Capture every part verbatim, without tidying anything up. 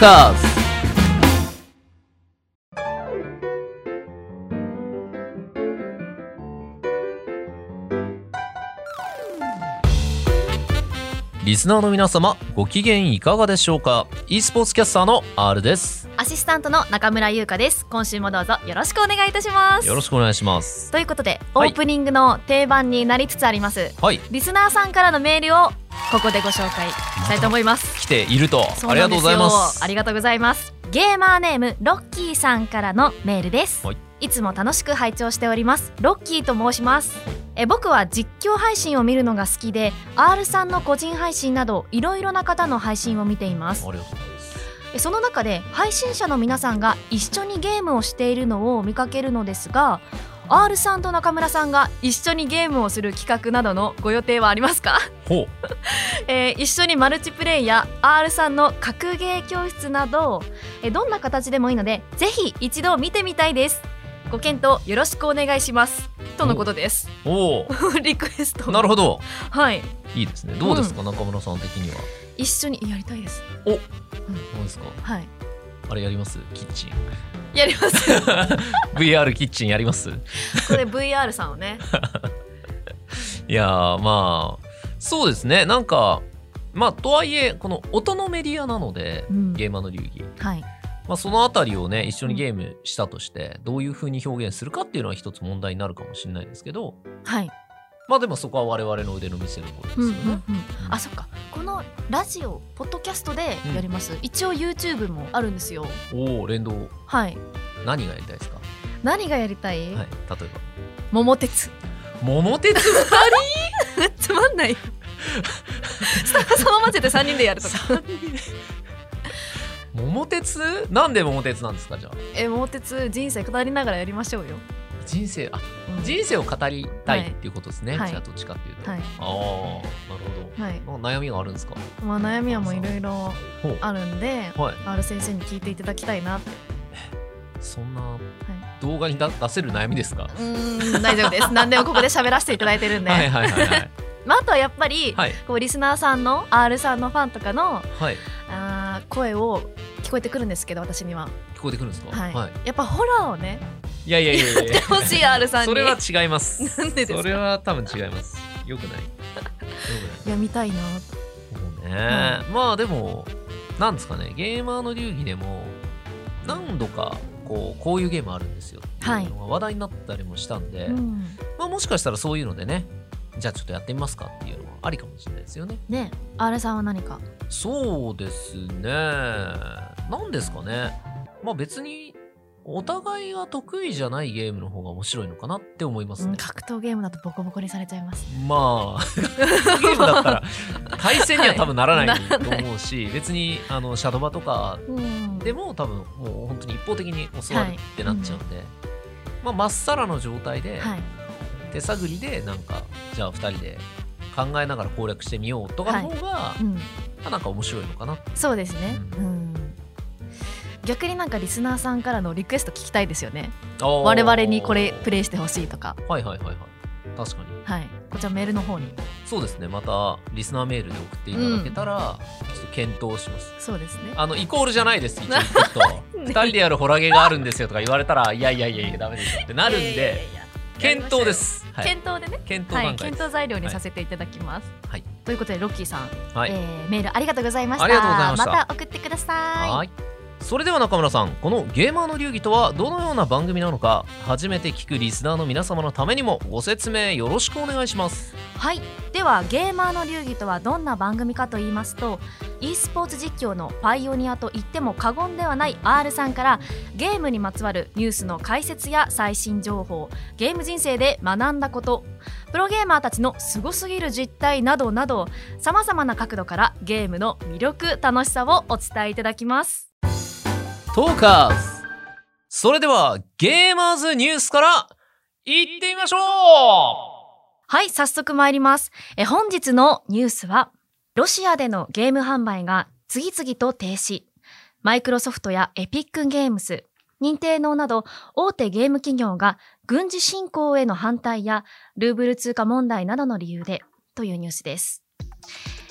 カーズ。リスナーの皆様、ご機嫌いかがでしょうか。 e スポーツキャスターの R です。アシスタントの中村優香です。今週もどうぞよろしくお願いいたします。よろしくお願いします。ということで、オープニングの定番になりつつあります、はい、リスナーさんからのメールをここでご紹介したいと思います。来ていると、ありがとうございます。ありがとうございます。ゲーマーネームロッキーさんからのメールです、はい、いつも楽しく拝聴しております。ロッキーと申します。え僕は実況配信を見るのが好きで R さんの個人配信などいろいろな方の配信を見ています。ありがとうございます。その中で配信者の皆さんが一緒にゲームをしているのを見かけるのですが、 R さんと中村さんが一緒にゲームをする企画などのご予定はありますか？ほう、えー、一緒にマルチプレイや R さんの格ゲー教室など、えどんな形でもいいのでぜひ一度見てみたいです。ご検討よろしくお願いしますとのことです。おおリクエスト。なるほど、はい、いいですね。どうですか、うん、中村さん的には。一緒にやりたいです。お、うん、どうですか、はい、あれやります？キッチンやります。ブイアール キッチンやります。これ ブイアール さんをね。いやー、まあそうですね。なんかまあとはいえこの音のメディアなので、うん、ゲーマーの流儀、はい、まあ、そのあたりをね一緒にゲームしたとしてどういう風に表現するかっていうのは一つ問題になるかもしれないんですけど、はい、まあでもそこは我々の腕の見せることですよね、うんうんうん、あ、そっか、このラジオポッドキャストでやります、うん、一応 YouTube もあるんですよ。おお、連動、はい。何がやりたいですか？何がやりたい、はい、例えば桃鉄。桃鉄ふたり？つまんない。スタッフさんを混ぜてさんにんでやるとか。さんにん桃鉄？なんで桃鉄なんですか？じゃあ、え桃鉄、人生語りながらやりましょうよ。人生、あ、うん、人生を語りたいっていうことですね、はい、じゃあどっちかっていうと、はい、ああ、なるほど、はい、悩みがあるんですか？まあ、悩みはもういろいろあるんで、はい、R 先生に聞いていただきたいなって。そんな動画に出せる悩みですか？はい、うーん、大丈夫です。何でもここで喋らせていただいてるんで。はいはいはい、はいまあ、あとはやっぱり、はい、こうリスナーさんの R さんのファンとかの、はい、あ声を聞こえてくるんですけど、私には聞こえてくるんですか？はい、はい、やっぱホラーをね、いやいやいやいや、やってほしい R さんに。それは違います。なんでですか？それは多分違います。よくない。いや、見たいなと、ね、うん、まあでもなんですかね、ゲーマーの流儀でも何度かこう、こういうゲームあるんですよっていうのが話題になったりもしたんで、はい、うん、まあ、もしかしたらそういうのでね、じゃあちょっとやってみますかっていうのはありかもしれないですよね。ね、R さんは何か。そうですね、なんですかね、まあ別にお互いが得意じゃないゲームの方が面白いのかなって思いますね、うん、格闘ゲームだとボコボコにされちゃいます、ね、まあゲームだったら対戦には多分ならないと思うし、はい、別にあのシャドバとかでも多分もう本当に一方的に教わるってなっちゃうんで、はい、うん、まあ、まっさらの状態で、はい、手探りでなんかじゃあふたりで考えながら攻略してみようとかの方が、はい、うん、まあ、なんか面白いのかな。そうですね、うんうん、逆になんかリスナーさんからのリクエスト聞きたいですよね。我々にこれプレイしてほしいとか。はいはいはいはい、確かに、はい、こちらメールの方に。そうですね、またリスナーメールで送っていただけたら、うん、ちょっと検討します。そうですね、あのイコールじゃないです。ふたりでやるホラゲがあるんですよとか言われたらいやいやいやいやダメですってなるんで、いやいやいやいや、検討です、はい、検討でね、検討段階です、はい、検討材料にさせていただきます、はい、ということでロッキーさん、はい、えー、メールありがとうございました。ありがとうございました。また送ってください。はい、それでは中村さん、このゲーマーの流儀とはどのような番組なのか、初めて聞くリスナーの皆様のためにもご説明よろしくお願いします。はい、ではゲーマーの流儀とはどんな番組かと言いますと、 e スポーツ実況のパイオニアと言っても過言ではない R さんから、ゲームにまつわるニュースの解説や最新情報、ゲーム人生で学んだこと、プロゲーマーたちのすごすぎる実態などなど、さまざまな角度からゲームの魅力、楽しさをお伝えいただきます。トーカーズ。それではゲーマーズニュースからいってみましょう。はい、早速参ります。え本日のニュースは、ロシアでのゲーム販売が次々と停止。マイクロソフトやエピックゲームス、任天堂など大手ゲーム企業が軍事侵攻への反対やルーブル通貨問題などの理由でというニュースです。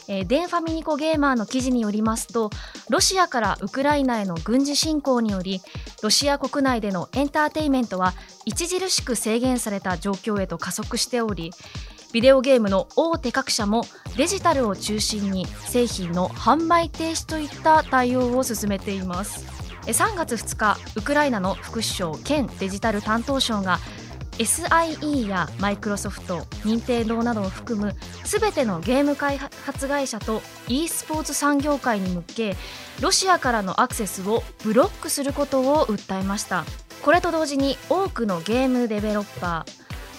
えー、デンファミニコゲーマーの記事によりますと、ロシアからウクライナへの軍事侵攻によりロシア国内でのエンターテイメントは著しく制限された状況へと加速しており、ビデオゲームの大手各社もデジタルを中心に製品の販売停止といった対応を進めています。さんがつふつか、ウクライナの副首相兼デジタル担当相が エスアイイー やマイクロソフト、任天堂などを含む全てのゲーム開発会社と e スポーツ産業界に向け、ロシアからのアクセスをブロックすることを訴えました。これと同時に多くのゲームデベロッパー、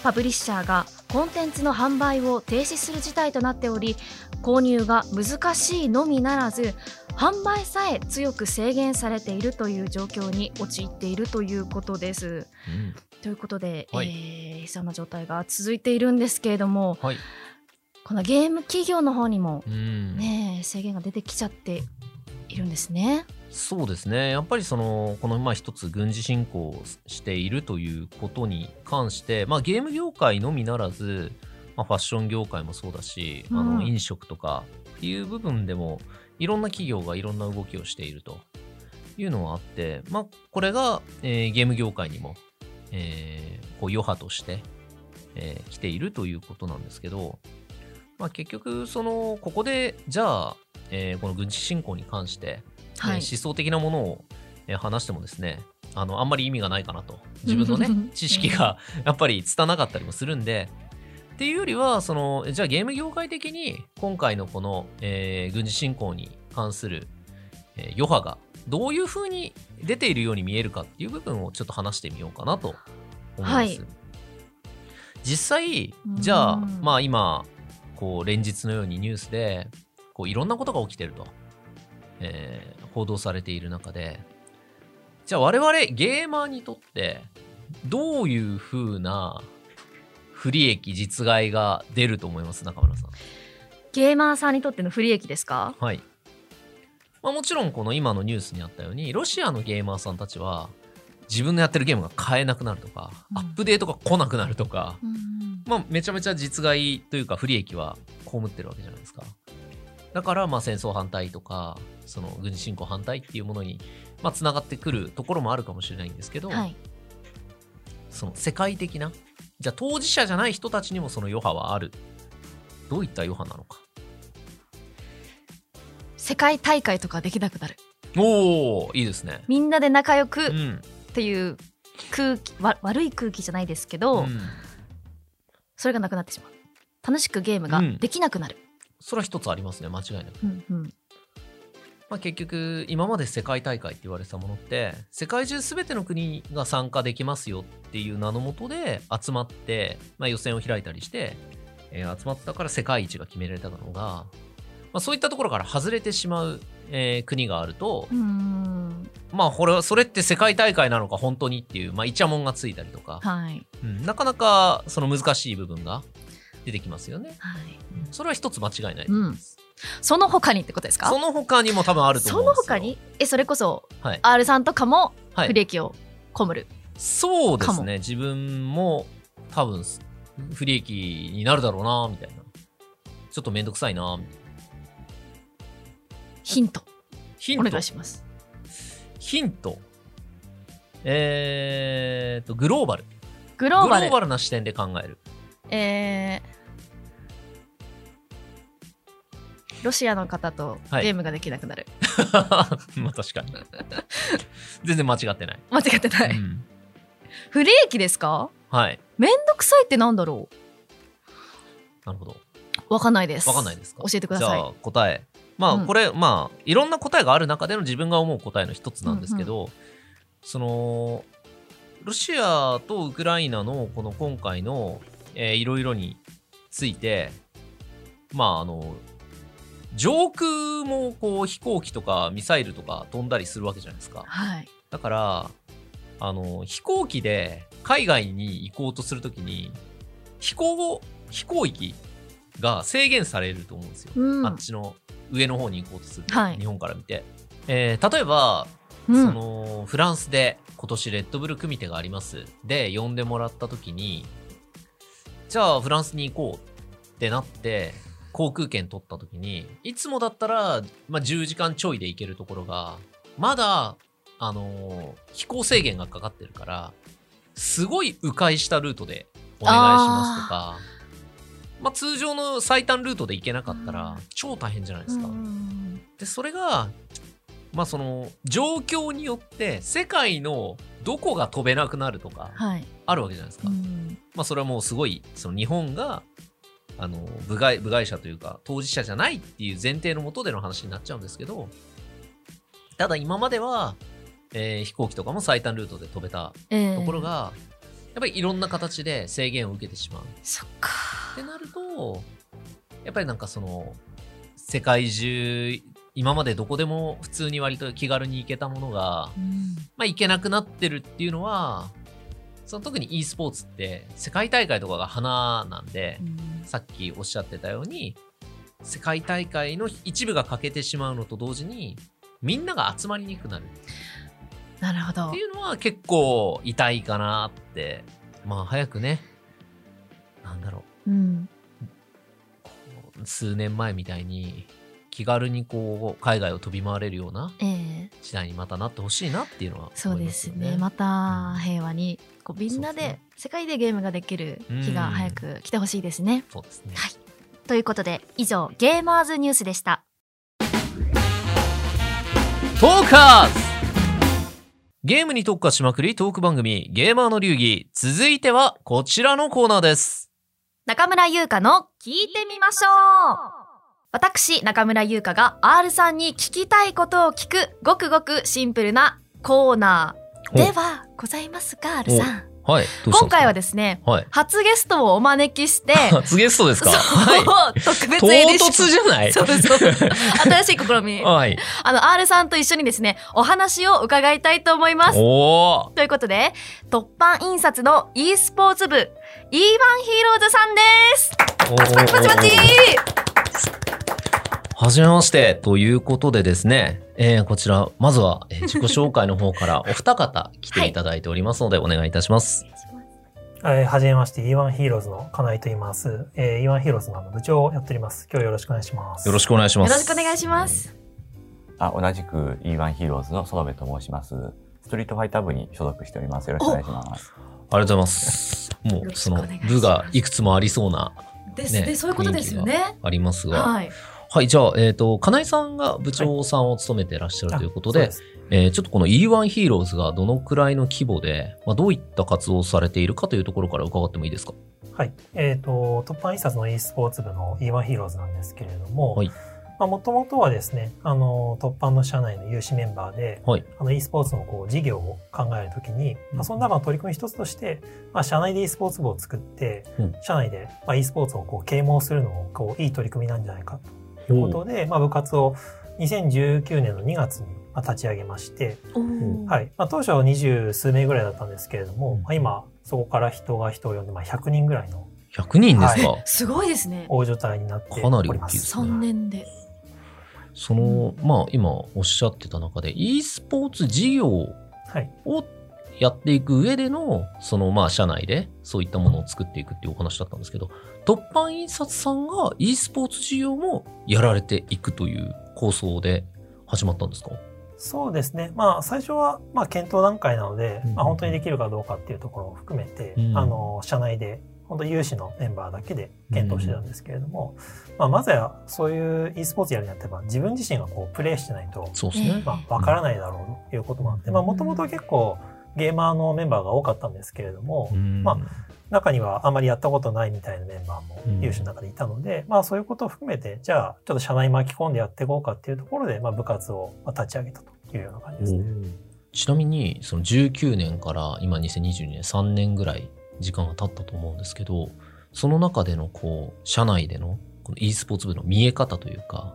パブリッシャーがコンテンツの販売を停止する事態となっており、購入が難しいのみならず販売さえ強く制限されているという状況に陥っているということです、うん、ということで、はい、えー、悲惨な状態が続いているんですけれども、はい、このゲーム企業の方にも、ね、制限が出てきちゃっているんですね。そうですね、やっぱりそのこのまあ一つ軍事侵攻をしているということに関して、まあ、ゲーム業界のみならず、まあ、ファッション業界もそうだし、うん、あの飲食とかっていう部分でもいろんな企業がいろんな動きをしているというのはあって、まあ、これが、えー、ゲーム業界にも、えー、こう余波として、えー、来ているということなんですけど、まあ、結局そのここでじゃあ、えー、この軍事侵攻に関してはい、思想的なものを話してもですね、あのあんまり意味がないかなと、自分のね知識がやっぱり拙なかったりもするんでっていうよりは、そのじゃあゲーム業界的に今回のこの、えー、軍事侵攻に関する、えー、余波がどういう風に出ているように見えるかっていう部分をちょっと話してみようかなと思います、はい、実際じゃあ、まあ、今こう連日のようにニュースでこういろんなことが起きてると、えー、報道されている中で、じゃあ我々ゲーマーにとってどういう風な不利益、実害が出ると思います？中村さん。ゲーマーさんにとっての不利益ですか？はい、まあ、もちろんこの今のニュースにあったようにロシアのゲーマーさんたちは自分のやってるゲームが買えなくなるとか、うん、アップデートが来なくなるとか、うんうん、まあ、めちゃめちゃ実害というか不利益は被ってるわけじゃないですか。だからまあ戦争反対とかその軍事侵攻反対っていうものにまあつながってくるところもあるかもしれないんですけど、はい、その世界的なじゃあ当事者じゃない人たちにもその余波はある。どういった余波なのか。世界大会とかできなくなる。おー、いいですね。みんなで仲良くっていう空気、うん、わ悪い空気じゃないですけど、うん、それがなくなってしまう。楽しくゲームができなくなる、うん、それは一つありますね、間違いなく、うんうん、まあ、結局今まで世界大会って言われてたものって世界中全ての国が参加できますよっていう名の下で集まって、まあ、予選を開いたりして、えー、集まったから世界一が決められたのが、まあ、そういったところから外れてしまう、えー、国があると、うーん、まあこれはそれって世界大会なのか本当にっていう、まあ、イチャモンがついたりとか、はい、うん、なかなかその難しい部分が出てきますよね、はい、それは一つ間違いないです、うん、その他にってことですか？その他にも多分あると思うんですよ。その他に、え、それこそ、はい、R さんとかも不利益を被る、はい、そうですね、自分も多分不利益になるだろうなみたいな、ちょっとめんどくさいなみたいな。ヒント、ヒントお願いします。ヒント、えー、っとグローバルグローバル、グローバルな視点で考える。えー、ロシアの方とゲームができなくなる、はい、まあ確かに全然間違ってない、間違ってない、うん、不利益ですか？はい、めんどくさいってなんだろう。なるほど、わかんないです。わかんないですか？教えてください。じゃあ答え、まあこれ、うん、まあいろんな答えがある中での自分が思う答えの一つなんですけど、うんうん、そのロシアとウクライナのこの今回のえー、いろいろについて、まああの上空もこう飛行機とかミサイルとか飛んだりするわけじゃないですか、はい、だからあの飛行機で海外に行こうとするときに飛行飛行域が制限されると思うんですよ、うん、あっちの上の方に行こうとする、はい、日本から見て、えー、例えば、うん、そのフランスで今年レッドブル組手がありますで呼んでもらったときに、じゃあフランスに行こうってなって航空券取った時に、いつもだったら、まあ、じゅうじかんちょいで行けるところが、まだ、あのー、飛行制限がかかってるから、すごい迂回したルートでお願いしますとか、まあ、通常の最短ルートで行けなかったら、超大変じゃないですか。で、それが、まあ、その、状況によって、世界のどこが飛べなくなるとか、あるわけじゃないですか。はい、まあ、それはもうすごい、その日本が、あの部外、部外者というか当事者じゃないっていう前提のもとでの話になっちゃうんですけど、ただ今までは、えー、飛行機とかも最短ルートで飛べたところが、えー、やっぱりいろんな形で制限を受けてしまう。そっかってなると、やっぱりなんかその世界中今までどこでも普通に割と気軽に行けたものが、うん、まあ行けなくなってるっていうのは、その特に e スポーツって世界大会とかが花なんで、うん、さっきおっしゃってたように世界大会の一部が欠けてしまうのと同時に、みんなが集まりにくくなる。なるほど。っていうのは結構痛いかなって。まあ早くね、なんだろう、うん、数年前みたいに気軽にこう海外を飛び回れるような時代にまたなってほしいなっていうのは思いますよね。そうですね。また平和に、うん、こうみんなで、ね、世界でゲームができる日が早く来てほしいですね。そうですね、はい、ということで以上ゲーマーズニュースでした。トーカーズ、ゲームに特化しまくりトーク番組ゲーマーの流儀。続いてはこちらのコーナーです。中村優香の聞いてみましょう。私、中村優香が R さんに聞きたいことを聞く、ごくごくシンプルなコーナーではございますが、R さん。はい。今回はですね、はい、初ゲストをお招きして。初ゲストですか？はい。特別エディション。唐突じゃない？そうそう。新しい試み。はい。あの、R さんと一緒にですね、お話を伺いたいと思います。おー。ということで、凸版印刷の e スポーツ部、イーワン ヒーローズさんです。おー。パチパチパチ。はじめましてということでですね、えー、こちらまずは自己紹介の方からお二方来ていただいておりますのでお願いいたします。はい、はじめまして、イーワン ヒーローズの金井と言います。えー、イーワン ヒーローズの部長をやっております。今日よろしくお願いします。よろしくお願いします。よろしくお願いします。あ、同じく イーワン ヒーローズの園部と申します。ストリートファイター部に所属しております。よろしくお願いします。ありがとうございます。もうその部がいくつもありそうな、ね、ですね。そういうことですよね。ありますが。はい。はい、じゃあ、えっと、金井さんが部長さんを務めてらっしゃるということで、はい、えー、ちょっとこの イーワン ヒーローズがどのくらいの規模で、まあ、どういった活動をされているかというところから伺ってもいいですか？はい、えっと、凸版印刷の e スポーツ部の イーワン ヒーローズなんですけれども、はい、まあ、もともとはですね、あの、凸版の社内の有志メンバーで、はい、あの、e スポーツのこう事業を考えるときに、まあ、その中の取り組み一つとして、まあ、社内で e スポーツ部を作って、うん、社内で、まあ、e スポーツをこう啓蒙するのも、こう、いい取り組みなんじゃないかと。ということで、まあ、部活をにせんじゅうきゅうねんのにがつに立ち上げまして、はい、まあ、当初は二十数名ぐらいだったんですけれども、うん、まあ、今そこから人が人を呼んで、まあ、ひゃくにんぐらいのひゃくにんですか、はい、すごいですね。大所帯になっております。かなり大きいですね。さんねんでその、まあ、今おっしゃってた中で e スポーツ事業をやっていく上での、その、まあ、社内でそういったものを作っていくっていうお話だったんですけど、凸版印刷さんが e スポーツ事業もやられていくという構想で始まったんですか？そうですね。まあ、最初は、まあ、検討段階なので、うん、まあ、本当にできるかどうかっていうところを含めて、うん、あの、社内で、本当有志のメンバーだけで検討してたんですけれども、うん、まあ、まずはそういう e スポーツやるにあってば自分自身がこうプレイしてないと、そうですね。まあ、わからないだろうということもあって、うん、まあ、もともと結構、ゲーマーのメンバーが多かったんですけれども、まあ、中にはあまりやったことないみたいなメンバーも有志の中でいたので、まあ、そういうことを含めて、じゃあちょっと社内巻き込んでやっていこうかっていうところで、まあ、部活を立ち上げたというような感じですね。ちなみにそのじゅうきゅうねんから今にせんにじゅうにねん、さんねんぐらい時間が経ったと思うんですけど、その中でのこう社内でのこの e スポーツ部の見え方というか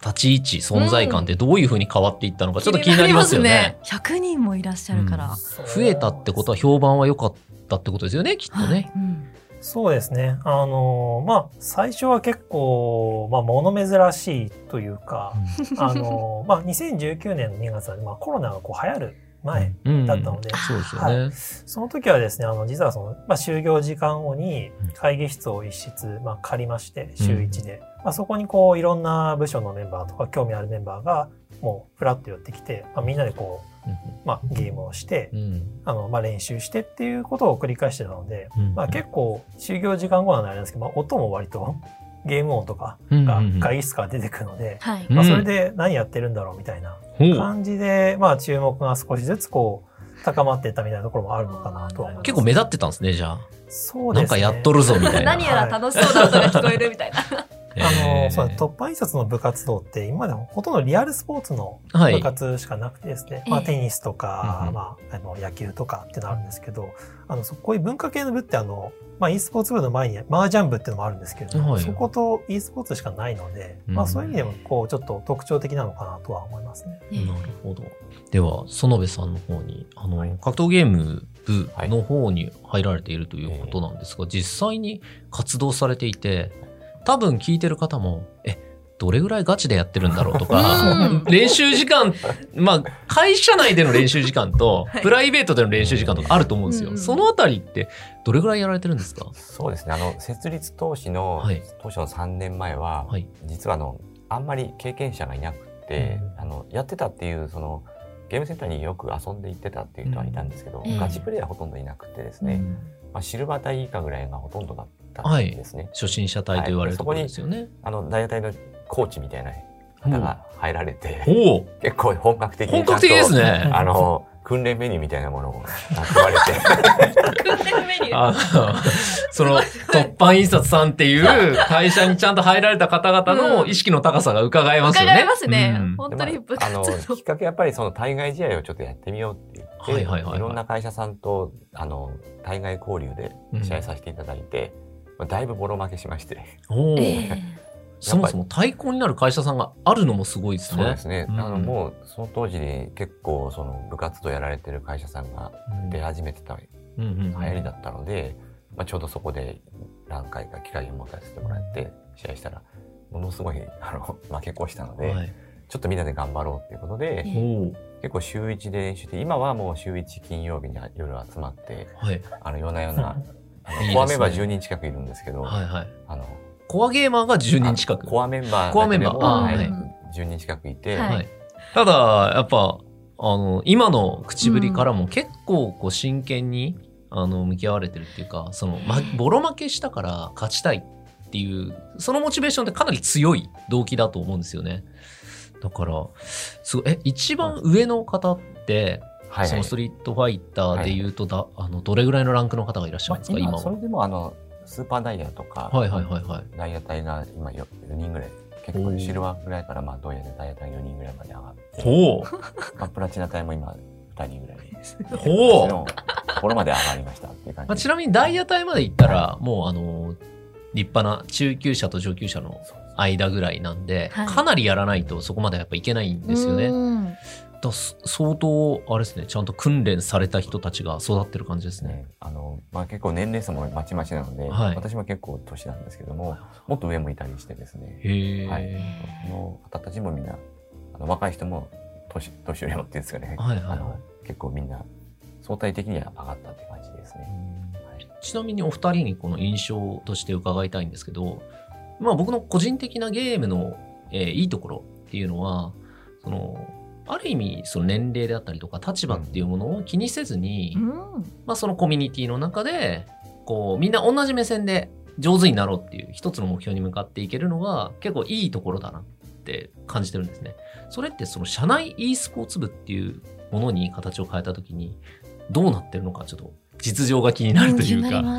立ち位置、存在感ってどういうふうに変わっていったのか、ちょっと気になりますよね。うん、ひゃくにんもいらっしゃるから、うん、増えたってことは評判は良かったってことですよね、きっとね。はい、うん、そうですね。あの、まあ、最初は結構、まあ、物珍しいというか、うん、あの、まあ、にせんじゅうきゅうねんのにがつは、まあ、コロナがこう流行る前だったので、その時はですね、あの、実はその、まあ、就業時間後に会議室を一室、まあ、借りまして、週いちで、うん、まあ、そこにこういろんな部署のメンバーとか興味あるメンバーがもうフラッと寄ってきて、まあ、みんなでこう、まあ、ゲームをして、うん、あのまあ練習してっていうことを繰り返してたので、うん、まあ、結構就業時間後なんであれなんですけど、まあ、音も割とゲーム音とかが会議室から出てくるので、うんうんうん、まあ、それで何やってるんだろうみたいな感じで、うん、まあ、注目が少しずつこう高まっていったみたいなところもあるのかなとは思います。結構目立ってたんですね、じゃあ。そうですね。なんかやっとるぞみたいな。何やら楽しそうな音が聞こえるみたいな。あの、そう、突破印刷の部活動って今までほとんどリアルスポーツの部活しかなくてですね、はい、まあ、テニスとか、えーまあ、あの野球とかってのあるんですけど、あのこういう文化系の部ってあの、まあ、e スポーツ部の前にマージャン部っていうのもあるんですけれども、はい、そこと e スポーツしかないので、うん、まあ、そういう意味でもこうちょっと特徴的なのかなとは思いますね。えー、なるほど。では園部さんの方にあの、はい、格闘ゲーム部の方に入られているということなんですが、はい、実際に活動されていて、多分聞いてる方もえどれぐらいガチでやってるんだろうとか練習時間、まあ、会社内での練習時間と、はい、プライベートでの練習時間とかあると思うんですよ。そのあたりってどれぐらいやられてるんですか？そうですね、あの設立当初の、はい、当初のさんねんまえは、はい、実はあのあんまり経験者がいなくて、うん、あのやってたっていうそのゲームセンターによく遊んで行ってたっていう人はいたんですけど、うん、ガチプレイヤーはほとんどいなくてですね、うん、まあ、シルバー帯以下ぐらいがほとんどだったんですね、はい、初心者帯と言われる、はい、ところですよね。あの大体のコーチみたいな方が入られて、うん、結構本格的に、本格的ですね。あの訓練メニューみたいなものを集まれて訓練メニューあその突破印刷さんっていう会社にちゃんと入られた方々の意識の高さが伺えますよね、うん、伺えますね、うん、本当に部活の、まあ、あのきっかけやっぱりその対外試合をちょっとやってみようって言って、はいはいはいはい、いろんな会社さんとあの対外交流で試合させていただいて、うん、だいぶボロ負けしましておそもそも対抗になる会社さんがあるのもすごいですね。そうですね、うん、あのもうその当時に結構その部活動やられてる会社さんが出始めてた流行りだったので、まあ、ちょうどそこで何回か機会を持たせてもらって試合したらものすごいあの負け越したので、はい、ちょっとみんなで頑張ろうということで、うん、結構週いちで練習して、今はもう週いち金曜日に夜集まって、はい、あの夜な夜なコアメンバーじゅうにん近くいるんですけど、はいはい、あのコアゲーマーがじゅうにん近く。コアメンバーコアメンバー、はい、じゅうにん近くいて、はいはい、ただやっぱあの今の口ぶりからも結構こう真剣にあの向き合われてるっていうか、そのボロ負けしたから勝ちたいっていうそのモチベーションってかなり強い動機だと思うんですよね。だからすごいえ一番上の方って、はいはい、そのストリートファイターでいうとだ、はい、あのどれぐらいのランクの方がいらっしゃるんですか？まあ、今はそれでもあのスーパーダイヤとか、はいはいはいはい、ダイヤ帯が今よにんぐらい、結構シルバーぐらいからまあどうやらダイヤ帯よにんぐらいまで上がって、ほう、まあ、プラチナ帯も今ふたりぐらいです。ほう、のところまで上がりましたっていう感じ。まあ、ちなみにダイヤ帯まで行ったら、はい、もうあの立派な中級者と上級者の間ぐらいなんで、はい、かなりやらないとそこまでやっぱいけないんですよね。うんだ相当あれですね、ちゃんと訓練された人たちが育ってる感じですね。あの、まあ、結構年齢差もまちまちなので、はい、私も結構年なんですけども、もっと上もいたりしてですね、へ、はい、その方たちもみんなあの若い人も 年, 年寄りもっていうんですかね、はいはいはい、あの結構みんな相対的には上がったって感じですね、はい、ちなみにお二人にこの印象として伺いたいんですけど、まあ、僕の個人的なゲームの、えー、いいところっていうのはそのある意味その年齢であったりとか立場っていうものを気にせずに、うんまあ、そのコミュニティの中でこうみんな同じ目線で上手になろうっていう一つの目標に向かっていけるのが結構いいところだなって感じてるんですね。それってその社内 e スポーツ部っていうものに形を変えた時にどうなってるのかちょっと実情が気になるというか、うん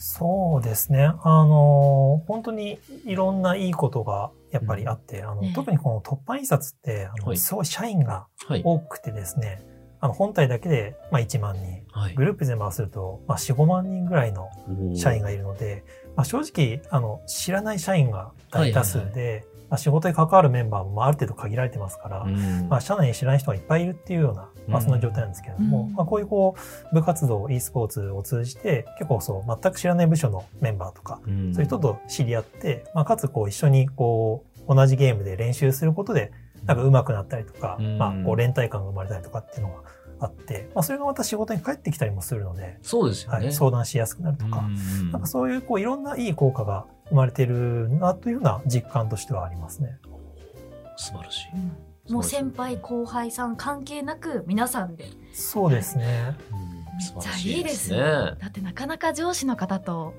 そうですね、あの本当にいろんないいことがやっぱりあって、うん、あの特にこの突破印刷ってあの、はい、すごい社員が多くてですね、はい、あの本体だけで、まあ、いちまんにん、はい、グループ全部合わせると、まあ、よん、ごまんにんぐらいの社員がいるので、まあ、正直あの知らない社員が大多数で、はいはいはいまあ、仕事に関わるメンバーもある程度限られてますから、うんまあ、社内に知らない人がいっぱいいるっていうような、まあ、そんな状態なんですけれども、うんまあ、こういうこう部活動 e スポーツを通じて結構そう全く知らない部署のメンバーとか、うん、そういう人と知り合って、まあ、かつこう一緒にこう同じゲームで練習することでなんか上手くなったりとか、うんまあ、こう連帯感が生まれたりとかっていうのがあって、まあ、それがまた仕事に帰ってきたりもするので、そうですよね、はい、相談しやすくなるとか、うん、なんかそういうこういろんないい効果が生まれてるなというような実感としてはありますね。素晴らしい、うん、もう先輩後輩さん関係なく皆さんで。そうですね、めっちゃいいですね。だってなかなか上司の方と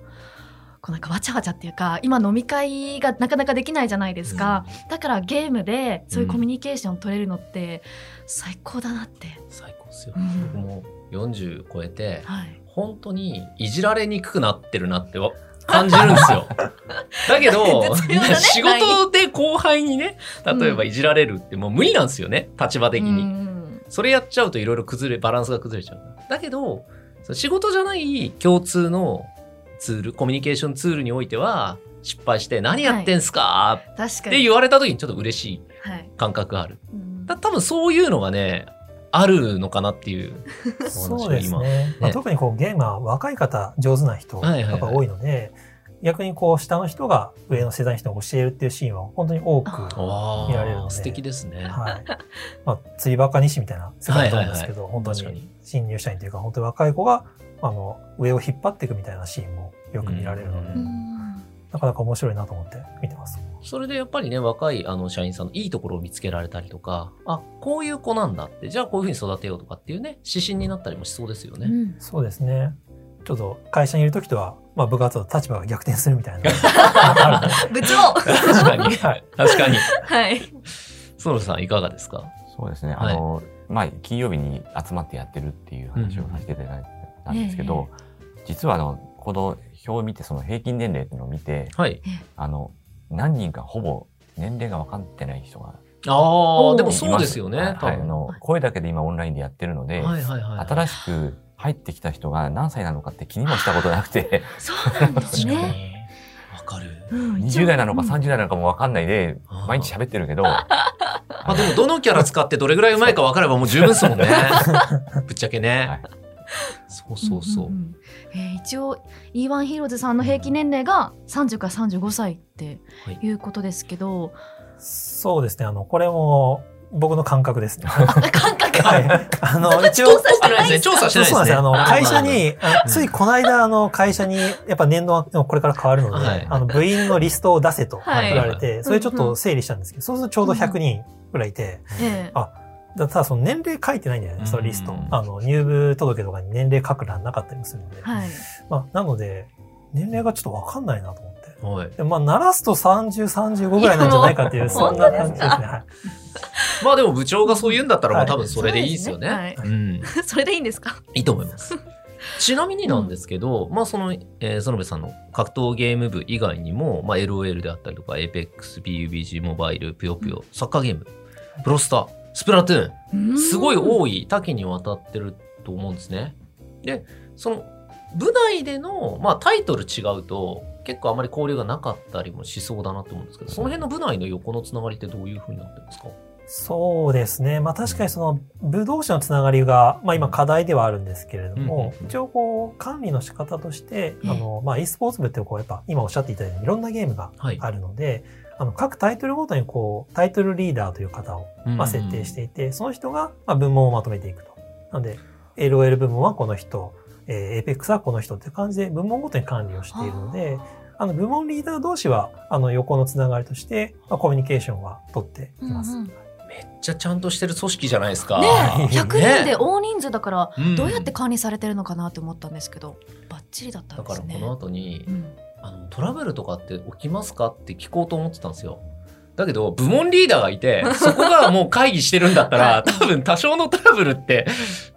こうなんかわちゃわちゃっていうか、今飲み会がなかなかできないじゃないですか、うん、だからゲームでそういうコミュニケーション取れるのって最高だなって、うん、最高ですよ、うん、僕もよんじゅう超えて、はい、本当にいじられにくくなってるなって感じるんですよだけどだ、ね、仕事で後輩にね、例えばいじられるってもう無理なんですよね、立場的に、うん、それやっちゃうといろいろ崩れバランスが崩れちゃう。だけど仕事じゃない共通のツール、コミュニケーションツールにおいては失敗して何やってんすかって言われた時にちょっと嬉しい感覚がある、はい、うん、だ多分そういうのがねあるのかなっていうそうです ね, ね、まあ、特にこうゲームは若い方上手な人が多いので、はいはいはい、逆にこう下の人が上の世代の人を教えるっていうシーンは本当に多く見られるので素敵ですね、はい、まあ、釣りバカ西みたいな世界だと思うんですけど、はいはいはい、本当に新入社員というか本当に若い子があの上を引っ張っていくみたいなシーンもよく見られるので、なかなか面白いなと思って見てます。それでやっぱりね、若いあの社員さんのいいところを見つけられたりとか、あ、こういう子なんだって、じゃあこういうふうに育てようとかっていうね、指針になったりもしそうですよね、うん、そうですね。ちょっと会社にいるときとは、まあ、部活の立場が逆転するみたいな部長確かに、はい、確かに、はい、ソロさんいかがですか。そうですね、あの、はい、まあ、金曜日に集まってやってるっていう話をさせていただいて、うんなんですけど、ええ、実はあのこの表を見て、その平均年齢っていうのを見て、はい、あの何人かほぼ年齢が分かってない人が、ああでもそうですよね、はい、多分あの声だけで今オンラインでやってるので、はいはいはいはい、新しく入ってきた人が何歳なのかって気にもしたことなくてそうなんですね分かる、うん、にじゅう代なのかさんじゅう代なのかも分かんないで、うん、毎日喋ってるけどあでもどのキャラ使ってどれぐらいうまいか分かればもう十分ですもんねぶっちゃけね、はい、そうそうそう、うんうんうん、えー、一応 イーワン ヒーローズさんの平均年齢がさんじゅうからさんじゅうごさいっていうことですけど、はい、そうですね、あのこれも僕の感覚ですね感覚、はい、あの一応調査してないですね、調査してないですね、あの会社についこの間あの会社にやっぱ年度はこれから変わるので、はい、あの部員のリストを出せと言われて、はい、それちょっと整理したんですけど、そうするとちょうどひゃくにんぐらいいて、うん、えー、あだただその年齢書いてないんだよね、そのリスト、あの入部届とかに年齢書く欄なかったりもするので、はい、まあ、なので年齢がちょっと分かんないなと思って、はい、まあ、鳴らすとさんじゅう、さんじゅうごぐらいなんじゃないかっていう、そんな感じですね、はい、まあでも部長がそう言うんだったら、まあ多分それでいいですよね、はい、そうですね、はい、うん、それでいいんですかいいと思いますちなみになんですけど、うん、まあその、えー、園部さんの格闘ゲーム部以外にも、まあ、エルオーエル であったりとか エーペックス、ピーユービージー モバイル、ぷよぷよ、サッカーゲーム、プロスター、スプラトゥーン、すごい多い、多岐にわたってると思うんですね。で、その部内での、まあ、タイトル違うと結構あまり交流がなかったりもしそうだなと思うんですけど、その辺の部内の横のつながりってどういうふうになってるんですか。そうですね、まあ、確かにその部同士のつながりが、まあ、今課題ではあるんですけれども、うんうんうん、一応こう管理の仕方として、うん、あのまあ、e スポーツ部ってこうやっぱ今おっしゃっていただいたようにいろんなゲームがあるので、はい、あの各タイトルごとにこうタイトルリーダーという方をまあ設定していて、うんうん、その人がまあ部門をまとめていくと。なので エルオーエル 部門はこの人、えー、エーペックス はこの人っていう感じで部門ごとに管理をしているので、あの部門リーダー同士はあの横のつながりとしてまあコミュニケーションは取っています、うんうん、めっちゃちゃんとしてる組織じゃないですか、ね、ひゃくにんで大人数だからどうやって管理されてるのかなって思ったんですけど、バッチリだったんですね。だからこの後に、うん、あのトラブルとかって起きますかって聞こうと思ってたんですよ。だけど部門リーダーがいてそこがもう会議してるんだったら多分多少のトラブルって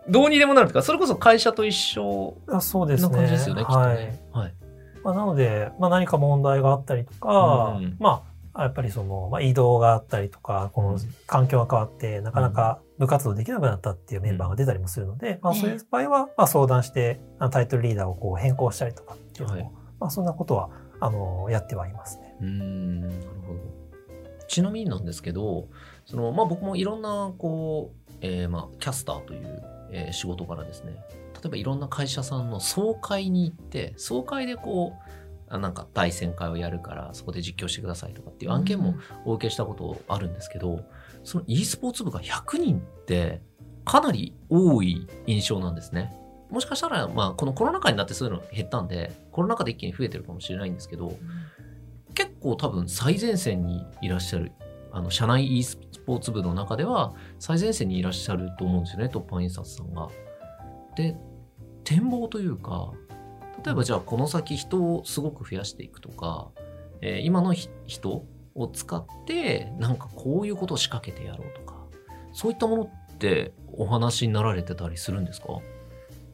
どうにでもなるとか、それこそ会社と一緒な感じですよね、きっとね、はいはい、まあ、なので、まあ、何か問題があったりとか、うん、まあやっぱりその、まあ、移動があったりとか、この環境が変わってなかなか部活動できなくなったっていうメンバーが出たりもするので、うん、まあ、そういう場合は、まあ、相談してタイトルリーダーをこう変更したりとかっていうのも、はい、まあ、そんなことはあのやってはいますね。うーん、なるほど。ちなみになんですけど、その、まあ、僕もいろんなこう、えーまあ、キャスターという、えー、仕事からですね、例えばいろんな会社さんの総会に行って、総会でこうなんか対戦会をやるからそこで実況してくださいとかっていう案件もお受けしたことあるんですけど、うん、その e スポーツ部がひゃくにんってかなり多い印象なんですね。もしかしたら、まあ、このコロナ禍になってそういうの減ったんでコロナ禍で一気に増えてるかもしれないんですけど、構多分最前線にいらっしゃる、あの社内 e スポーツ部の中では最前線にいらっしゃると思うんですよね、凸版印刷さんが。で、展望というか、例えばじゃあこの先人をすごく増やしていくとか、えー、今の人を使ってなんかこういうことを仕掛けてやろうとか、そういったものってお話になられてたりするんですか？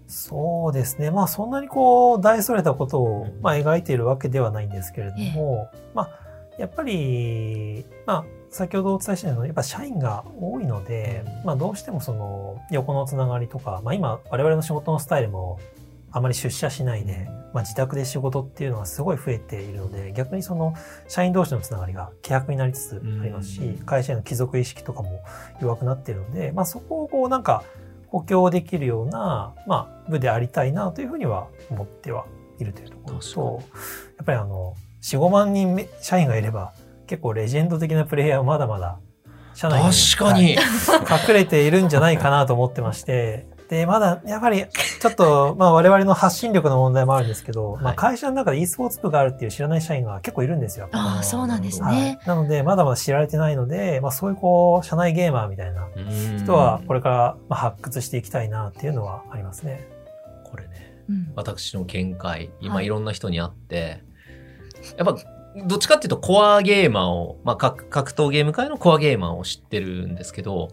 そうですね。まあそんなにこう大それたことを、うん、まあ描いているわけではないんですけれども、ええ、まあやっぱりまあ先ほどお伝えしたようにやっぱ社員が多いので、うん、まあどうしてもその横のつながりとか、まあ今我々の仕事のスタイルもあまり出社しないで、まあ、自宅で仕事っていうのがすごい増えているので、逆にその社員同士のつながりが希薄になりつつありますし、うん、会社への帰属意識とかも弱くなっているので、まあそこをこうなんか補強できるような、まあ、部でありたいなというふうには思ってはいるというところと、やっぱりあの、よん、ごまんにん社員がいれば、結構レジェンド的なプレイヤーはまだまだ社内に確かに、はい、隠れているんじゃないかなと思ってまして、で、まだやっぱりちょっと、まあ我々の発信力の問題もあるんですけど、はい、まあ会社の中で e スポーツ部があるっていう知らない社員が結構いるんですよ。ああ、そうなんですね、はい。なので、まだまだ知られてないので、まあそういうこう、社内ゲーマーみたいな人はこれから発掘していきたいなっていうのはありますね。これね、うん、私の見解、今いろんな人に会って、はい、やっぱどっちかっていうとコアゲーマーを、まあ格闘ゲーム界のコアゲーマーを知ってるんですけど、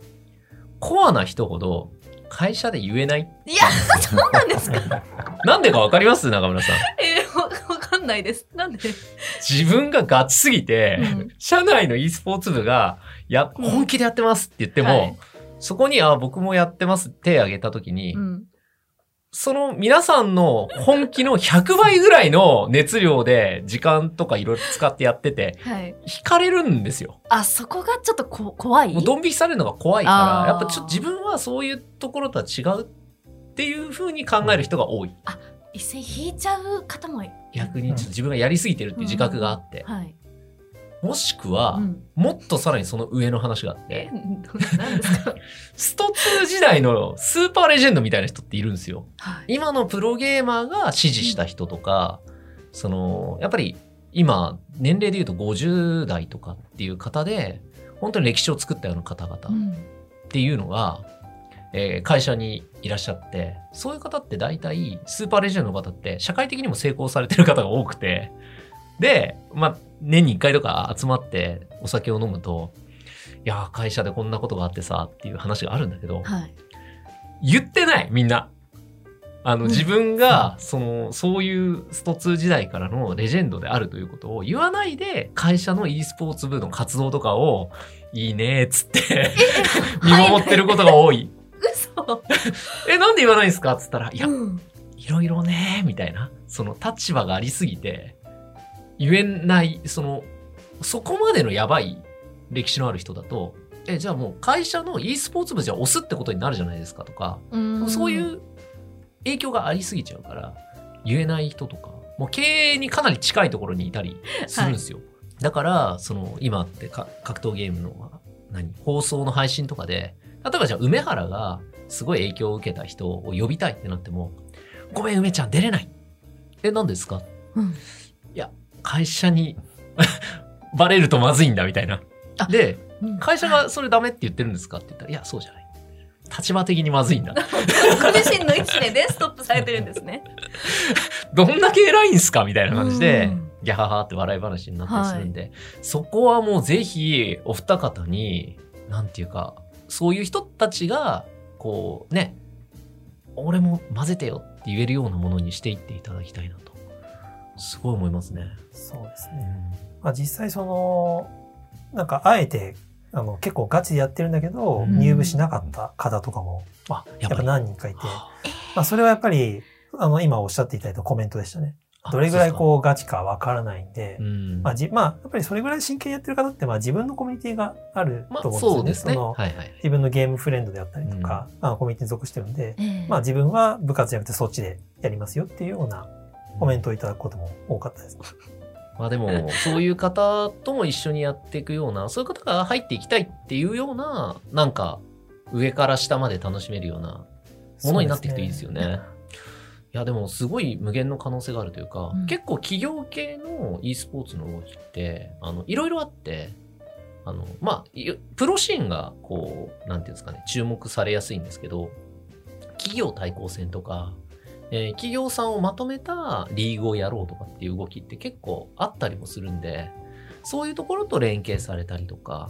コアな人ほど、会社で言えない？いや、そうなんですか。なんでかわかります中村さん。えー、わかんないです。なんで？自分がガチすぎて、うん、社内の e スポーツ部が、や、本気でやってますって言っても、はい、そこに、あ、僕もやってますって手挙げたときに、うん、その皆さんの本気のひゃくばいぐらいの熱量で、時間とかいろいろ使ってやってて、はい、惹かれるんですよ。あ、そこがちょっとこ怖い？もうドン引きされるのが怖いから、やっぱちょっと自分はそういうところとは違うっていう風に考える人が多い。うん、あ、一線引いちゃう方もいる。逆にちょっと自分がやりすぎてるっていう自覚があって。うんうん、はい、もしくは、うん、もっとさらにその上の話があって。何ですか？ストツー時代のスーパーレジェンドみたいな人っているんですよ。はい、今のプロゲーマーが支持した人とか、うん、その、やっぱり今、年齢で言うとごじゅうだいとかっていう方で、本当に歴史を作ったような方々っていうのが、うん、えー、会社にいらっしゃって、そういう方って大体、スーパーレジェンドの方って社会的にも成功されてる方が多くて、で、まあ、年にいっかいとか集まってお酒を飲むと、いや、会社でこんなことがあってさ、っていう話があるんだけど、はい、言ってない、みんな。あの、自分が、その、そういうストツー時代からのレジェンドであるということを言わないで、会社の e スポーツ部の活動とかを、いいねーっつって、見守ってることが多い。嘘え、なんで言わないんですかっつったら、いや、うん、いろいろねー、みたいな。その立場がありすぎて、言えない、その、そこまでのやばい歴史のある人だと、え、じゃあもう会社の e スポーツ部じゃ押すってことになるじゃないですかとか、うそういう影響がありすぎちゃうから、言えない人とか、もう経営にかなり近いところにいたりするんですよ。はい、だから、その、今ってか格闘ゲームの何放送の配信とかで、例えばじゃあ梅原がすごい影響を受けた人を呼びたいってなっても、ごめん梅ちゃん出れない。え、何ですか、うん、いや、会社にバレるとまずいんだみたいな。で、うん、会社がそれダメって言ってるんですかって言ったら、いや、そうじゃない。立場的にまずいんだ。ご自身の意思でストップされてるんですね。どんだけ偉いんすかみたいな感じで、ギャハハって笑い話になったりするんで、はい、そこはもうぜひお二方に、なんていうか、そういう人たちが、こうね、俺も混ぜてよって言えるようなものにしていっていただきたいなと。すごい思いますね。そうですね。まあ、実際その、なんかあえて、あの、結構ガチでやってるんだけど、うん、入部しなかった方とかも、まあ、やっぱ何人かいて、まあ、それはやっぱり、あの、今おっしゃっていただいたコメントでしたね。どれぐらいこうガチかわからないんで、うん、まあじ、まあ、やっぱりそれぐらい真剣にやってる方って、まあ自分のコミュニティがあると思うんですよね。まあ、そうですね。その、はいはい、自分のゲームフレンドであったりとか、うん、あのコミュニティに属してるんで、うん、まあ自分は部活じゃなくてそっちでやりますよっていうような、コメントをいただくことも多かったです。まあでも、そういう方とも一緒にやっていくような、そういう方が入っていきたいっていうような、なんか、上から下まで楽しめるようなものになっていくといいですよね。いいやでもすごい無限の可能性があるというか、うん、結構企業系の e スポーツの動きってあのいろいろあって、あの、まあ、プロシーンがこうなんていうんですかね、注目されやすいんですけど、企業対抗戦とか、えー、企業さんをまとめたリーグをやろうとかっていう動きって結構あったりもするんで、そういうところと連携されたりとか、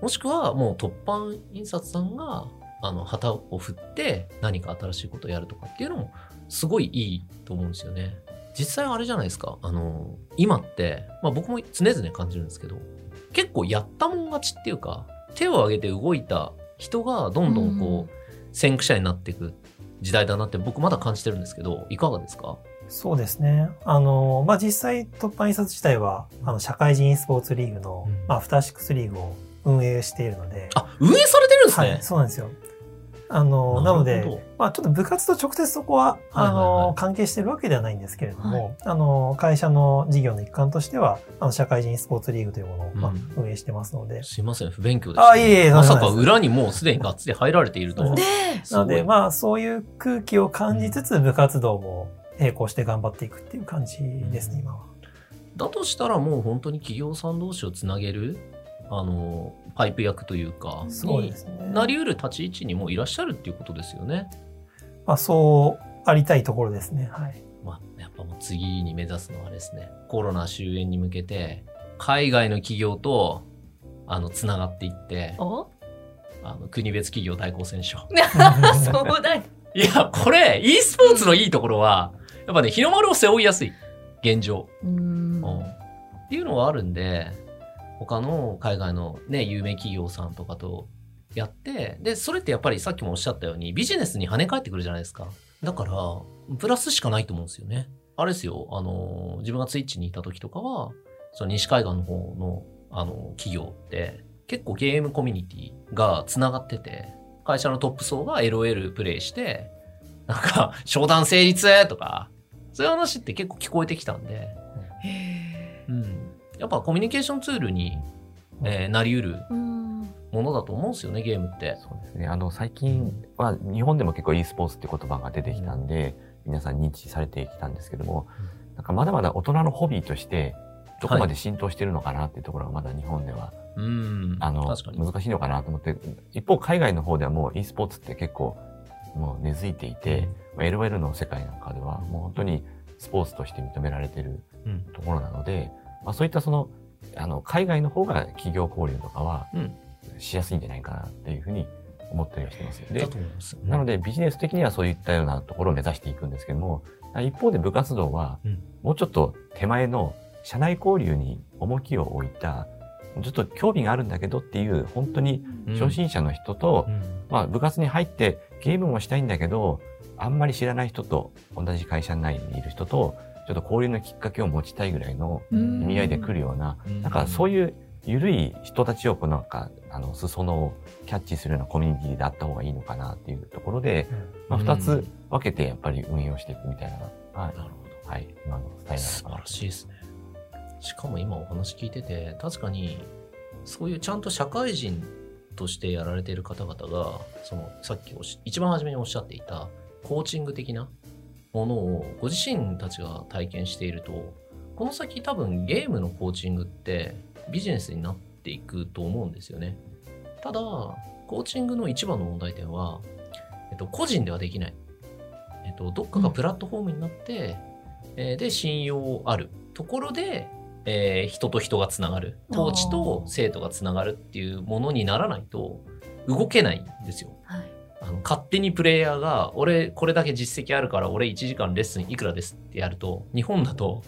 もしくはもう突版印刷さんがあの旗を振って何か新しいことをやるとかっていうのもすごいいいと思うんですよね。実際あれじゃないですか、あの今って、まあ、僕も常々感じるんですけど、結構やったもん勝ちっていうか、手を挙げて動いた人がどんどんこう先駆者になっていく時代だなって僕まだ感じてるんですけど、いかがですか？そうですね。あの、まあ、実際突版印刷自体はあの社会人 e スポーツリーグの、うん、まあ、アフターシックスリーグを運営しているので。あ、運営されてるんですね。はい、そうなんですよ。あの、なので、まあ、ちょっと部活と直接そこは、あの、関係しているわけではないんですけれども、はい、あの、会社の事業の一環としては、あの、社会人スポーツリーグというものを、まあ、運営してますので。うん、すいません、不勉強です、ね。あ、いえいえ、まさか裏にもうすでにガッツリ入られているとは。ねえ。なので、まあ、そういう空気を感じつつ、部活動も並行して頑張っていくっていう感じですね、うん、今は。だとしたらもう本当に企業さん同士をつなげる、あのパイプ役というかになりうる立ち位置にもいらっしゃるっていうことですよね。まあ、そうありたいところですね。はい。まあ、やっぱもう次に目指すのはですね、コロナ終焉に向けて海外の企業とあのつながっていって、あの国別企業対抗戦勝。そうだ。いやこれ e スポーツのいいところはやっぱね、日の丸を背負いやすい現状、うん、うん、っていうのがあるんで。他の海外のね、有名企業さんとかとやって、で、それってやっぱりさっきもおっしゃったようにビジネスに跳ね返ってくるじゃないですか。だから、プラスしかないと思うんですよね。あれですよ、あの、自分がツイッチにいた時とかは、その西海岸の方の、あの、企業って結構ゲームコミュニティがつながってて、会社のトップ層が エルオーエル プレイして、なんか、商談成立とか、そういう話って結構聞こえてきたんで。へー。うん。やっぱコミュニケーションツールに、えー、なりうるものだと思うんですよね、ゲームって。そうですね。あの最近は日本でも結構 e スポーツって言葉が出てきたんで、うん、皆さん認知されてきたんですけども、うん、なんかまだまだ大人のホビーとしてどこまで浸透してるのかなっていうところはまだ日本では、はい、あの難しいのかなと思って、一方海外の方ではもう e スポーツって結構もう根付いていて、うん、エルオーエル の世界なんかではもう本当にスポーツとして認められてるところなので、うん、まあ、そういったその、あの、海外の方が企業交流とかは、しやすいんじゃないかなっていうふうに思ったりはしてますので、うん、なのでビジネス的にはそういったようなところを目指していくんですけども、一方で部活動は、もうちょっと手前の社内交流に重きを置いた、ちょっと興味があるんだけどっていう、本当に初心者の人と、うんうん、まあ、部活に入ってゲームもしたいんだけど、あんまり知らない人と、同じ会社内にいる人と、ちょっと交流のきっかけを持ちたいぐらいの意味合いで来るような、なんかそういう緩い人たちをこうなんかあの裾野をキャッチするようなコミュニティであった方がいいのかなっていうところで、まあ、ふたつ分けてやっぱり運用していくみたいな、はい、なるほど、はい、今のスタイルなのかな。素晴らしいですね。しかも今お話聞いてて、確かにそういうちゃんと社会人としてやられている方々が、そのさっき一番初めにおっしゃっていたコーチング的なものをご自身たちが体験していると、この先多分ゲームのコーチングってビジネスになっていくと思うんですよね。ただコーチングの一番の問題点は、えっと、個人ではできない、えっと、どっかがプラットフォームになって、うん、えー、で信用あるところで、えー、人と人がつながる、コーチと生徒がつながるっていうものにならないと動けないんですよ。はい、あの勝手にプレイヤーが俺これだけ実績あるから俺いちじかんレッスンいくらですってやると、日本だと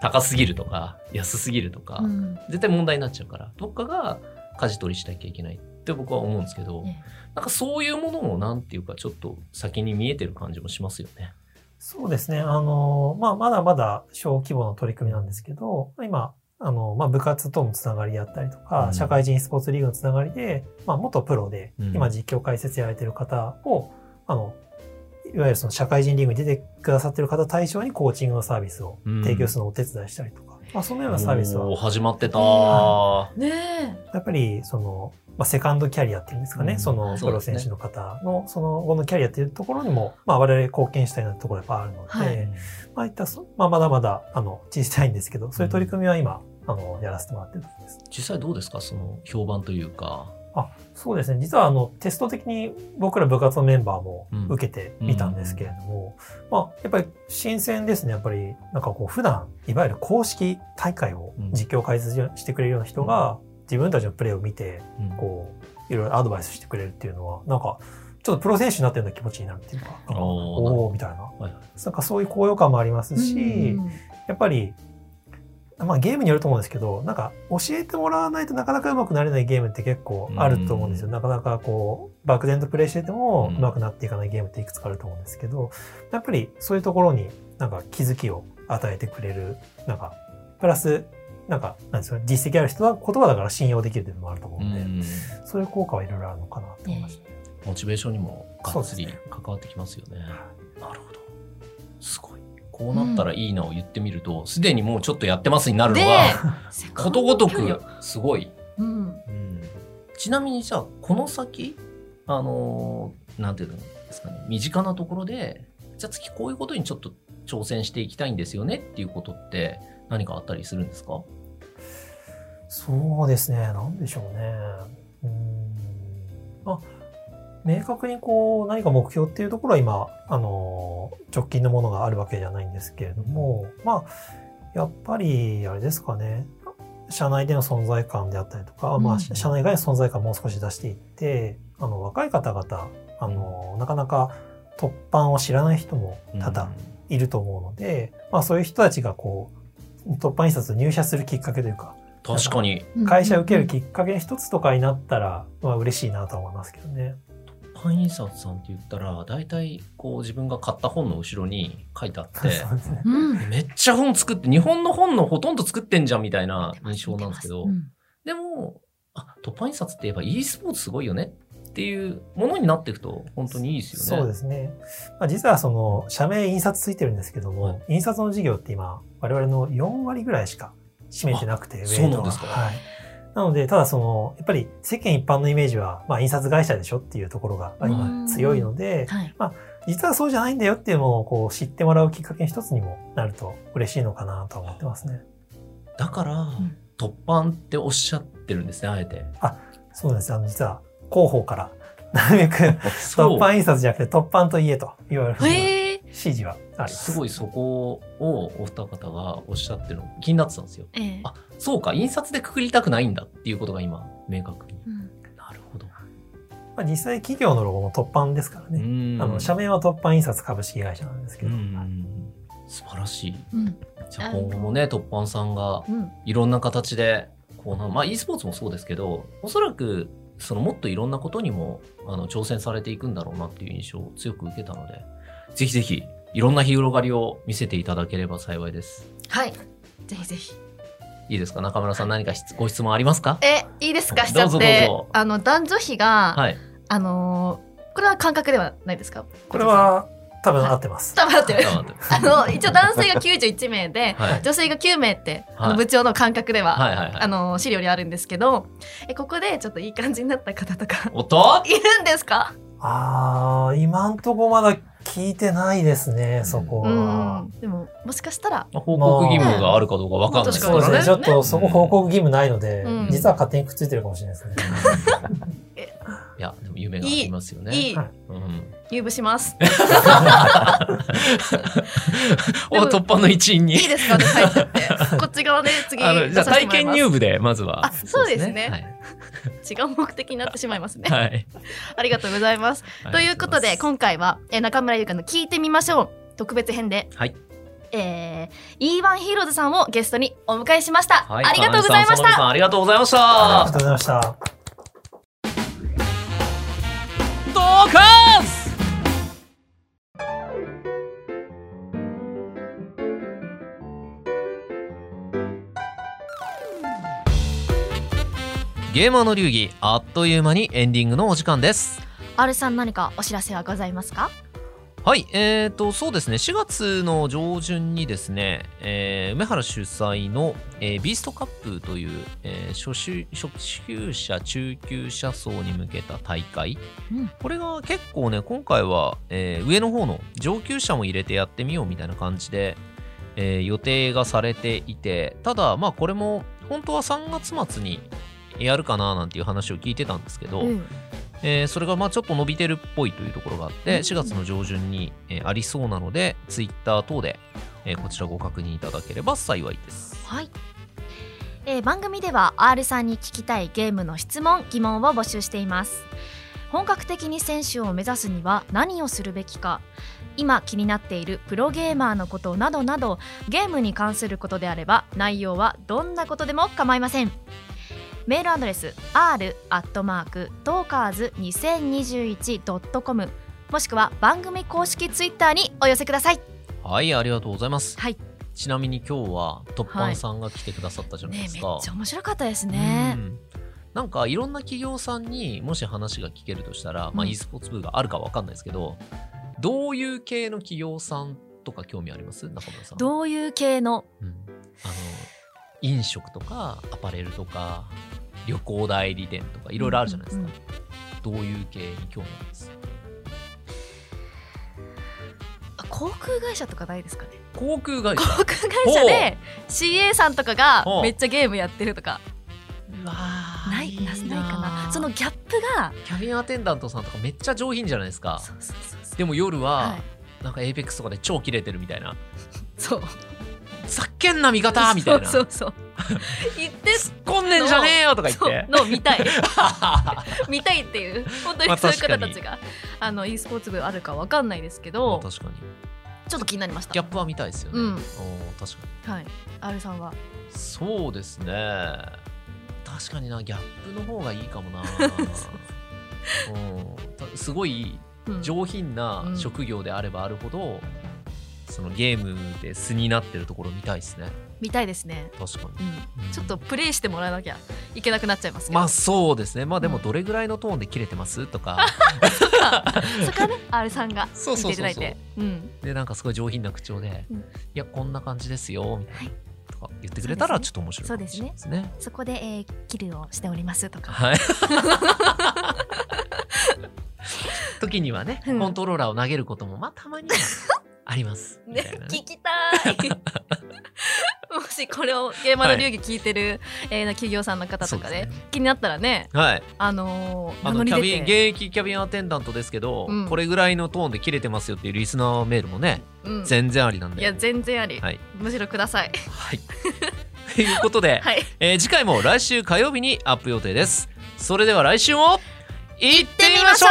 高すぎるとか安すぎるとか、うん、絶対問題になっちゃうから、どっかが舵取りしなきゃいけないって僕は思うんですけど、ね、なんかそういうものもなんていうかちょっと先に見えてる感じもしますよね。そうですね。あの、まあ、まだまだ小規模の取り組みなんですけど、今あの、まあ、部活とのつながりだったりとか、うん、社会人スポーツリーグのつながりで、まあ、元プロで、今実況解説やられてる方を、うん、あの、いわゆるその社会人リーグに出てくださってる方対象にコーチングのサービスを提供するのをお手伝いしたりとか、うん、まあ、そのようなサービスは始まってた、はい、ねえ、やっぱりその、まあ、セカンドキャリアっていうんですかね、うん、そのプロ選手の方のその後のキャリアっていうところにも、まあ、我々貢献したいなところがやっぱあるので、はい、まあいったまあ、まだまだあの小さいんですけど、そういう取り組みは今、うん、あのやらせてもらってるんです。実際どうですか、その評判というか。あ、そうですね。実はあのテスト的に僕ら部活のメンバーも受けてみたんですけれども、うん、まあやっぱり新鮮ですね。やっぱりなんかこう普段いわゆる公式大会を実況解説してくれるような人が自分たちのプレーを見てこういろいろアドバイスしてくれるっていうのはなんかちょっとプロ選手になってるような気持ちになるっていうか、うん、おおみたいな、はい、なんかそういう高揚感もありますし、うん、やっぱり。まあ、ゲームによると思うんですけど、なんか教えてもらわないとなかなか上手くなれないゲームって結構あると思うんですよ。なかなかこう漠然とプレイしてても上手くなっていかないゲームっていくつかあると思うんですけど、やっぱりそういうところになんか気づきを与えてくれる、なんかプラスなんかなんですか、実績ある人は言葉だから信用できるというのもあると思うので、うん、そういう効果はいろいろあるのかなと思いました、ね。モチベーションにもがっつり関わってきますよね。なるほど、すごい。こうなったらいいなを言ってみると、すで、うん、にもうちょっとやってますになるのがことごとくすごい、うんうん、ちなみにさ、この先あのー、なんていうんですかね、身近なところでじゃあ次こういうことにちょっと挑戦していきたいんですよねっていうことって何かあったりするんですか？そうですね、なんでしょうね、うん、あ、明確にこう何か目標っていうところは今あの直近のものがあるわけじゃないんですけれども、まあやっぱりあれですかね、社内での存在感であったりとか、まあ社内外の存在感をもう少し出していって、あの若い方々あのなかなか突破を知らない人も多々いると思うので、まあそういう人たちがこう突破印刷入社するきっかけというか。確かに会社受けるきっかけ一つとかになったらまあ嬉しいなと思いますけどね。パン印刷さんって言ったら大体こう自分が買った本の後ろに書いてあって、ね、めっちゃ本作って日本の本のほとんど作ってんじゃんみたいな印象なんですけど、うん、でもあ突破印刷って言えば e スポーツすごいよねっていうものになっていくと本当にいいですよね。そうですね、まあ、実はその社名印刷ついてるんですけども、はい、印刷の事業って今我々のよんわりぐらいしか占めてなくて、そうなんですか、はい、なので、ただその、やっぱり世間一般のイメージは、まあ印刷会社でしょっていうところが今強いので、はい、まあ実はそうじゃないんだよっていうのをこう知ってもらうきっかけの一つにもなると嬉しいのかなと思ってますね。だから、うん、突破っておっしゃってるんですね、あえて。あ、そうなんです。あの、実は広報から、なるべく突破印刷じゃなくて突破と言えと言われる指示はあります。すごいそこをお二方がおっしゃってるの気になってたんですよ。ええ、あ、そうか、印刷でくくりたくないんだっていうことが今明確に、うん、なるほど。まあ実際企業のロゴも突破ですからね。あの社名は突破印刷株式会社なんですけど。うん、素晴らしい。うん、じゃあ今後もね、突破さんがいろんな形でこうな、まあ e スポーツもそうですけど、おそらくそのもっといろんなことにもあの挑戦されていくんだろうなっていう印象を強く受けたので。ぜひぜひいろんな広がりを見せていただければ幸いです。はい、ぜひぜひ。いいですか、中村さん、何かご質問ありますか？え、いいですか、しちゃって。あの男女比が、はい、あのこれは感覚ではないですか？これは多分合ってます。多分合ってます。あの一応男性がきゅうじゅういちめいで、はい、女性がきゅうめいって、はい、あの部長の感覚では、はいはいはい、あの資料にあるんですけど、え、ここでちょっといい感じになった方とかいるんですか？ああ、今んとこまだ聞いてないですね、そこは。うん、でももしかしたら報告義務があるかどうかわかんないですからね。そうですね。ちょっとそこ報告義務ないので、うん、実は勝手にくっついてるかもしれないですね。いや、でも夢がありますよね。いい、入部します。お、突破の一員に。いいですかね、入ってって。こっち側で次。じゃあ体験入部でまずは。あ、そうですね。違う目的になってしまいますね。はい。ありがとうございます。ということで今回は中村優香の聞いてみましょう特別編で。はい。えー、イーワン ヒーローズさんをゲストにお迎えしました。ありがとうございました。ありがとうございました。ありがとうございました。ゲーマーの流儀、あっという間にエンディングのお時間です。R さん、何かお知らせはございますか？はい、えーと、そうですね、しがつの上旬にですね、えー、梅原主催の、えー、ビーストカップという、えー、初週、初級者、中級者層に向けた大会、うん、これが結構ね、今回は、えー、上の方の上級者も入れてやってみようみたいな感じで、えー、予定がされていて、ただ、まあ、これも本当はさんがつまつにやるかななんていう話を聞いてたんですけど、うん、えー、それがまあちょっと伸びてるっぽいというところがあって、しがつの上旬にえありそうなので、ツイッター等でえこちらご確認いただければ幸いです。はい、えー、番組では R さんに聞きたいゲームの質問・疑問を募集しています。本格的に選手を目指すには何をするべきか、今気になっているプロゲーマーのことなどなど、ゲームに関することであれば、内容はどんなことでも構いません。メールアドレス アール アットマーク トーカーズ にせんにじゅういち ドット コム もしくは番組公式ツイッターにお寄せください。はい、ありがとうございます。はい、ちなみに今日はトッパンさんが来てくださったじゃないですか。はいね、めっちゃ面白かったですね。うん、なんかいろんな企業さんにもし話が聞けるとしたら、まあ e スポーツ部があるかわかんないですけど、うん、どういう系の企業さんとか興味あります？中村さん。どういう系の、うん、あの飲食とかアパレルとか旅行代理店とかいろいろあるじゃないですか、うんうんうん、どういう系に興味あります？航空会社とかないですかね。航空会社航空会社で シーエー さんとかがめっちゃゲームやってるとか。うわー、ない、ないかな。そのギャップが。キャビンアテンダントさんとかめっちゃ上品じゃないですか。そうそうそうそう。でも夜はなんか エーペックス とかで超キレてるみたいな、はい、そう、ざっけんな味方みたいな。そうそうそう、言って突っ込んでんじゃねえよとか言っての見たい見たいっていう、本当にそういう方たちが、まあ、あの e スポーツ部あるか分かんないですけど、まあ、確かにちょっと気になりました。ギャップは見たいですよね、うん、お確かに、はい、R さんは。そうですね、確かにな、ギャップの方がいいかもなおすごい上品な職業であればあるほど、うんうん、そのゲームで素になってるところ見たいですね。見たいですね。確かに、うんうん、ちょっとプレイしてもらわなきゃいけなくなっちゃいますけど。まあそうですね。まあでもどれぐらいのトーンで切れてますとか、うん、そっかそっかね、 R さんが見ていただいて、でなんかすごい上品な口調で、うん、いやこんな感じですよみたいな、はい、とか言ってくれたらちょっと面白いかもしれないですね。そうですね。そこで、えー、キルをしておりますとか、はい時にはね、うん、コントローラーを投げることもまあたまにはありますみたいなね。聞きたいもしこれをゲーマーの流儀聞いてる、はい、えー、企業さんの方とか で, で、ね、気になったらね、はい、あのー、あのキャビン現役キャビンアテンダントですけど、うん、これぐらいのトーンで切れてますよっていうリスナーメールもね、うん、全然ありなんで。いや全然あり、はい、むしろください、はい、ということで、はい、えー、次回も来週火曜日にアップ予定です。それでは来週も行ってみましょ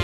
う。